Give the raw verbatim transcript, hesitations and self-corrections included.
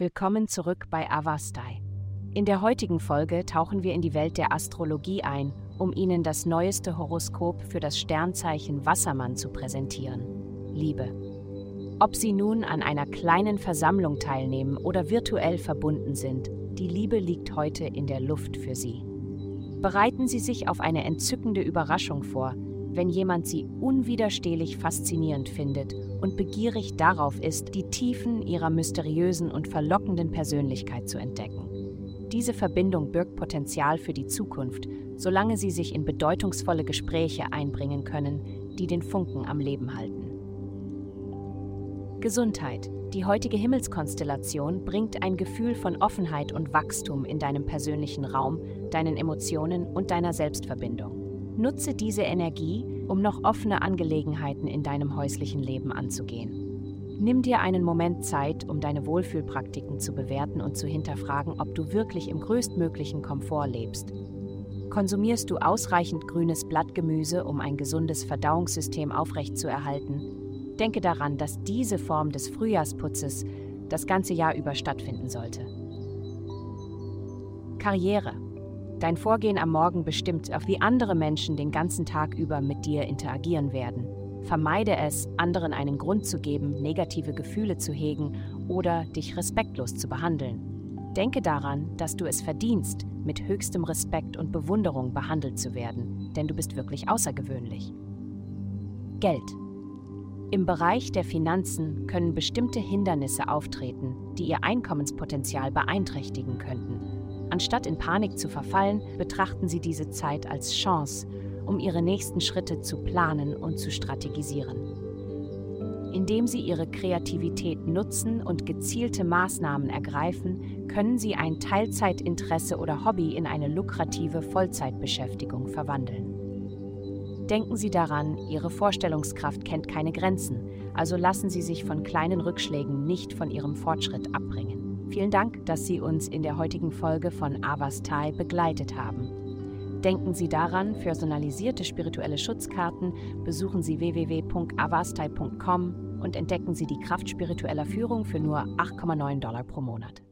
Willkommen zurück bei Avastai. In der heutigen Folge tauchen wir in die Welt der Astrologie ein, um Ihnen das neueste Horoskop für das Sternzeichen Wassermann zu präsentieren. Liebe. Ob Sie nun an einer kleinen Versammlung teilnehmen oder virtuell verbunden sind, die Liebe liegt heute in der Luft für Sie. Bereiten Sie sich auf eine entzückende Überraschung vor, wenn jemand Sie unwiderstehlich faszinierend findet und begierig darauf ist, die Tiefen Ihrer mysteriösen und verlockenden Persönlichkeit zu entdecken. Diese Verbindung birgt Potenzial für die Zukunft, solange Sie sich in bedeutungsvolle Gespräche einbringen können, die den Funken am Leben halten. Gesundheit. Die heutige Himmelskonstellation bringt ein Gefühl von Offenheit und Wachstum in deinem persönlichen Raum, deinen Emotionen und deiner Selbstverbindung. Nutze diese Energie, um noch offene Angelegenheiten in deinem häuslichen Leben anzugehen. Nimm dir einen Moment Zeit, um deine Wohlfühlpraktiken zu bewerten und zu hinterfragen, ob du wirklich im größtmöglichen Komfort lebst. Konsumierst du ausreichend grünes Blattgemüse, um ein gesundes Verdauungssystem aufrechtzuerhalten? Denke daran, dass diese Form des Frühjahrsputzes das ganze Jahr über stattfinden sollte. Karriere. Dein Vorgehen am Morgen bestimmt, wie andere Menschen den ganzen Tag über mit dir interagieren werden. Vermeide es, anderen einen Grund zu geben, negative Gefühle zu hegen oder dich respektlos zu behandeln. Denke daran, dass du es verdienst, mit höchstem Respekt und Bewunderung behandelt zu werden, denn du bist wirklich außergewöhnlich. Geld. Im Bereich der Finanzen können bestimmte Hindernisse auftreten, die Ihr Einkommenspotenzial beeinträchtigen könnten. Anstatt in Panik zu verfallen, betrachten Sie diese Zeit als Chance, um Ihre nächsten Schritte zu planen und zu strategisieren. Indem Sie Ihre Kreativität nutzen und gezielte Maßnahmen ergreifen, können Sie ein Teilzeitinteresse oder Hobby in eine lukrative Vollzeitbeschäftigung verwandeln. Denken Sie daran, Ihre Vorstellungskraft kennt keine Grenzen, also lassen Sie sich von kleinen Rückschlägen nicht von Ihrem Fortschritt abbringen. Vielen Dank, dass Sie uns in der heutigen Folge von Avastai begleitet haben. Denken Sie daran, für personalisierte spirituelle Schutzkarten besuchen Sie w w w punkt avastai punkt com und entdecken Sie die Kraft spiritueller Führung für nur acht Komma neun Dollar pro Monat.